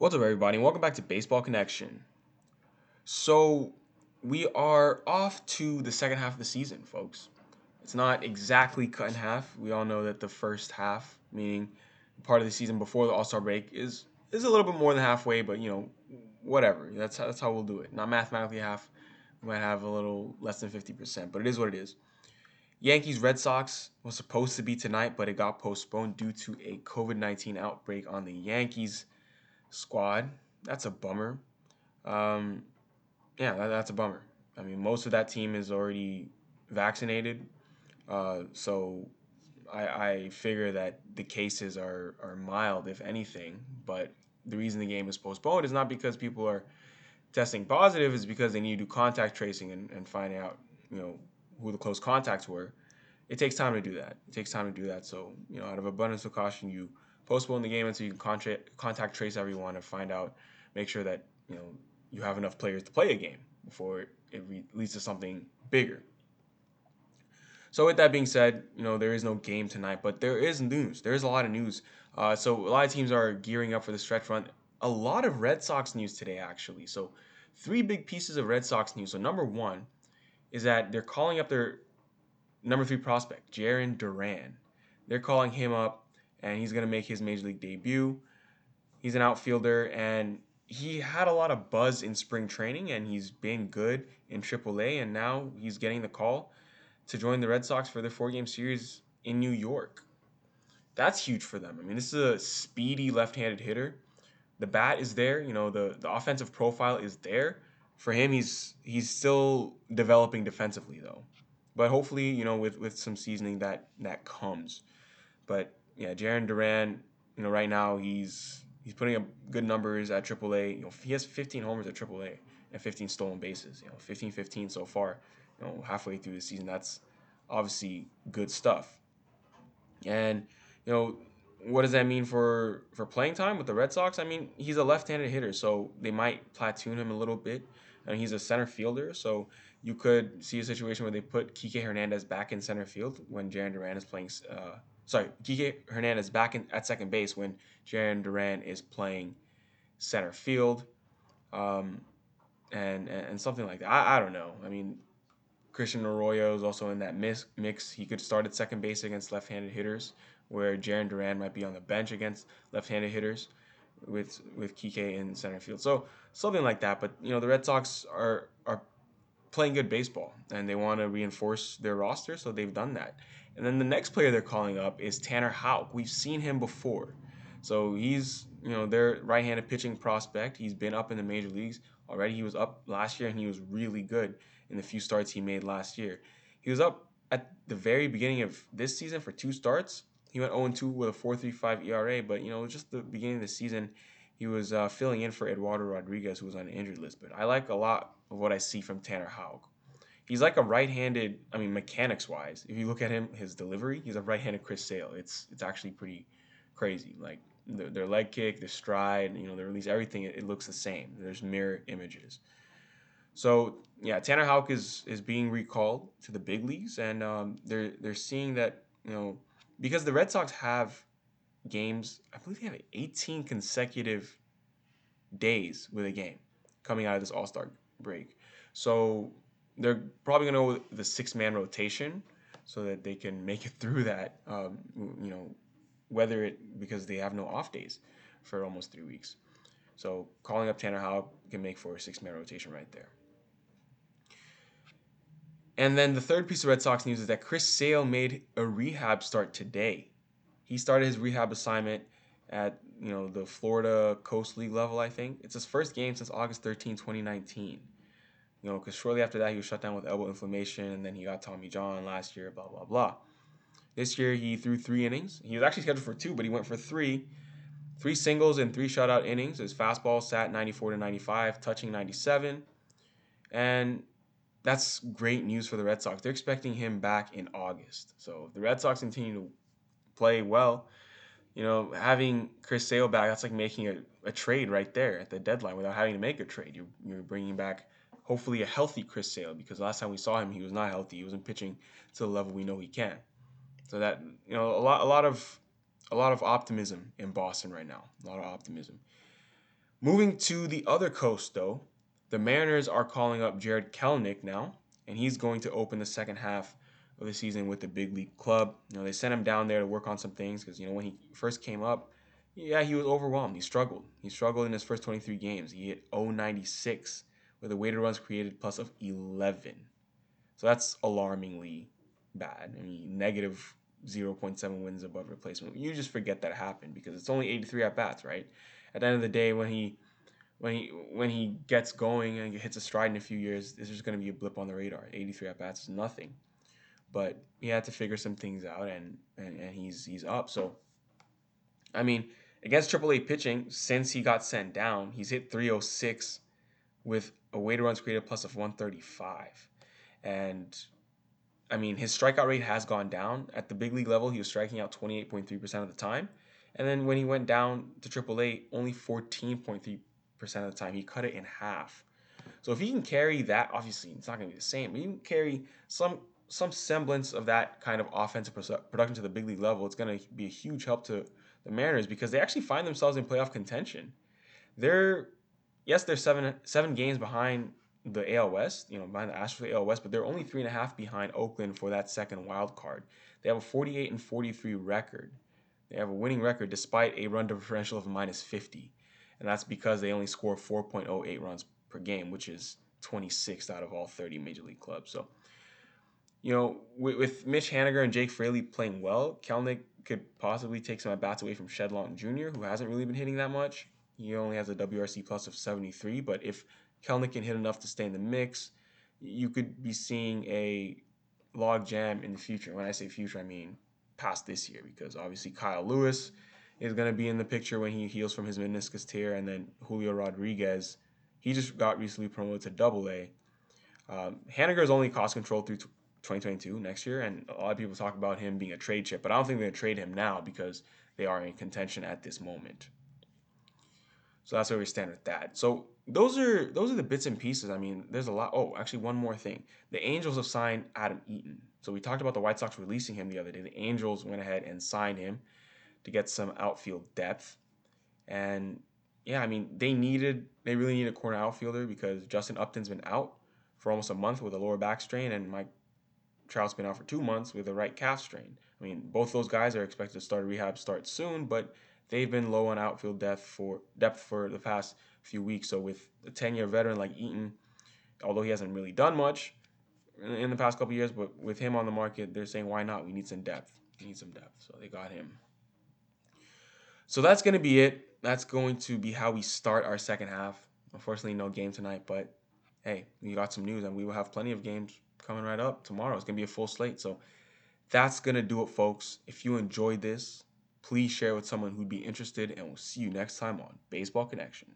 What's up, everybody? Welcome back to Baseball Connection. So, we are off to the second half of the season, folks. It's not exactly cut in half. We all know that the first half, meaning part of the season before the All-Star break, is a little bit more than halfway, but, you know, whatever. That's how we'll do it. Not mathematically half. We might have a little less than 50%, but it is what it is. Yankees-Red Sox was supposed to be tonight, but it got postponed due to a COVID-19 outbreak on the Yankees squad. That's a bummer. That's a bummer. I mean, most of that team is already vaccinated, so I figure that the cases are mild, if anything. But the reason the game is postponed is not because people are testing positive, is because they need to do contact tracing and find out, you know, who the close contacts were. It takes time to do that. So, you know, out of abundance of caution, you postpone the game until you can contact trace everyone and find out, make sure that, you know, you have enough players to play a game before it leads to something bigger. So with that being said, you know, there is no game tonight, but there is news. There is a lot of news. So a lot of teams are gearing up for the stretch run. A lot of Red Sox news today, actually. So three big pieces of Red Sox news. So number one is that they're calling up their number three prospect, Jarren Duran. They're calling him up, and he's going to make his Major League debut. He's an outfielder, and he had a lot of buzz in spring training, and he's been good in AAA, and now he's getting the call to join the Red Sox for their four-game series in New York. That's huge for them. I mean, this is a speedy left-handed hitter. The bat is there. You know, the offensive profile is there. For him, he's still developing defensively, though. But hopefully, you know, with some seasoning that comes. But yeah, Jarren Duran, you know, right now he's putting up good numbers at AAA. You know, he has 15 homers at AAA and 15 stolen bases. You know, 15-15 so far. You know, halfway through the season, that's obviously good stuff. And you know, what does that mean for playing time with the Red Sox? I mean, he's a left-handed hitter, so they might platoon him a little bit. I mean, he's a center fielder, so you could see a situation where they put Kike Hernandez back in center field when Jarren Duran is playing. Kike Hernandez back at second base when Jarren Duran is playing center field, and something like that. I don't know. I mean, Christian Arroyo is also in that mix. He could start at second base against left-handed hitters, where Jarren Duran might be on the bench against left-handed hitters with Kike in center field. So something like that. But, you know, the Red Sox are playing good baseball, and they want to reinforce their roster, so they've done that. And then the next player they're calling up is Tanner Houck. We've seen him before. So he's, you know, their right-handed pitching prospect. He's been up in the major leagues already. He was up last year, and he was really good in the few starts he made last year. He was up at the very beginning of this season for two starts. He went 0-2 with a 4.35 ERA, but, you know, just the beginning of the season, he was filling in for Eduardo Rodriguez, who was on the injured list. But I like a lot of what I see from Tanner Houck. He's like a right-handed, I mean, mechanics-wise. If you look at him, his delivery, he's a right-handed Chris Sale. It's actually pretty crazy. Like, their leg kick, their stride, you know, their release, everything, it looks the same. There's mirror images. So, yeah, Tanner Houck is being recalled to the big leagues, and they're seeing that, you know, because the Red Sox have games, I believe they have 18 consecutive days with a game coming out of this All-Star break. So they're probably going to go with the six-man rotation so that they can make it through that, you know, because they have no off days for almost 3 weeks. So calling up Tanner Houck can make for a six-man rotation right there. And then the third piece of Red Sox news is that Chris Sale made a rehab start today. He started his rehab assignment at, you know, the Florida Coast League level, I think. It's his first game since August 13, 2019. You know, because shortly after that, he was shut down with elbow inflammation, and then he got Tommy John last year, blah, blah, blah. This year, he threw 3 innings. He was actually scheduled for 2, but he went for 3. 3 singles and 3 shutout innings. His fastball sat 94-95, touching 97. And that's great news for the Red Sox. They're expecting him back in August. So if the Red Sox continue to play well, you know, having Chris Sale back, that's like making a trade right there at the deadline without having to make a trade. You're bringing back hopefully a healthy Chris Sale, because last time we saw him, he was not healthy. He wasn't pitching to the level we know he can. So that, you know, a lot of optimism in Boston right now. A lot of optimism. Moving to the other coast, though, the Mariners are calling up Jarred Kelenic now, and he's going to open the second half of the season with the big league club. You know, they sent him down there to work on some things because, you know, when he first came up, yeah, he was overwhelmed. He struggled. He struggled in his first 23 games. He hit .096 with a weighted runs created plus of 11. So that's alarmingly bad. I mean, negative 0.7 wins above replacement. You just forget that happened because it's only 83 at bats, right? At the end of the day, when he gets going and hits a stride in a few years, this is going to be a blip on the radar. 83 at bats is nothing. But he had to figure some things out, and he's up. So, I mean, against AAA pitching, since he got sent down, he's hit .306 with a weighted runs created plus of 135. And, I mean, his strikeout rate has gone down. At the big league level, he was striking out 28.3% of the time. And then when he went down to AAA, only 14.3% of the time. He cut it in half. So if he can carry that, obviously it's not going to be the same, but he can carry some semblance of that kind of offensive production to the big league level, it's going to be a huge help to the Mariners because they actually find themselves in playoff contention. They're seven games behind the AL West, you know, behind the Astros for the AL West, but they're only 3.5 behind Oakland for that second wild card. They have a 48-43 record. They have a winning record despite a run differential of -50, and that's because they only score 4.08 runs per game, which is 26th out of all 30 major league clubs. So, you know, with Mitch Haniger and Jake Fraley playing well, Kelenic could possibly take some at-bats away from Shed Lawton Jr., who hasn't really been hitting that much. He only has a WRC plus of 73, but if Kelenic can hit enough to stay in the mix, you could be seeing a log jam in the future. When I say future, I mean past this year, because obviously Kyle Lewis is going to be in the picture when he heals from his meniscus tear, and then Julio Rodriguez, he just got recently promoted to AA. Haniger's only cost control through 2022 next year, and a lot of people talk about him being a trade chip, but I don't think they're going to trade him now because they are in contention at this moment. So that's where we stand with that. So those are the bits and pieces. I mean, there's a lot. Oh, actually, one more thing. The Angels have signed Adam Eaton. So we talked about the White Sox releasing him the other day. The Angels went ahead and signed him to get some outfield depth. And yeah, I mean, they really need a corner outfielder because Justin Upton's been out for almost a month with a lower back strain, and Mike Trout's been out for 2 months with a right calf strain. I mean, both those guys are expected to start a rehab start soon, but they've been low on outfield depth for the past few weeks. So with a 10-year veteran like Eaton, although he hasn't really done much in the past couple of years, but with him on the market, they're saying, why not? We need some depth. So they got him. So that's going to be it. That's going to be how we start our second half. Unfortunately, no game tonight, but hey, we got some news, and we will have plenty of games coming right up tomorrow. It's going to be a full slate. So that's going to do it, folks. If you enjoyed this, please share with someone who'd be interested, and we'll see you next time on Baseball Connection.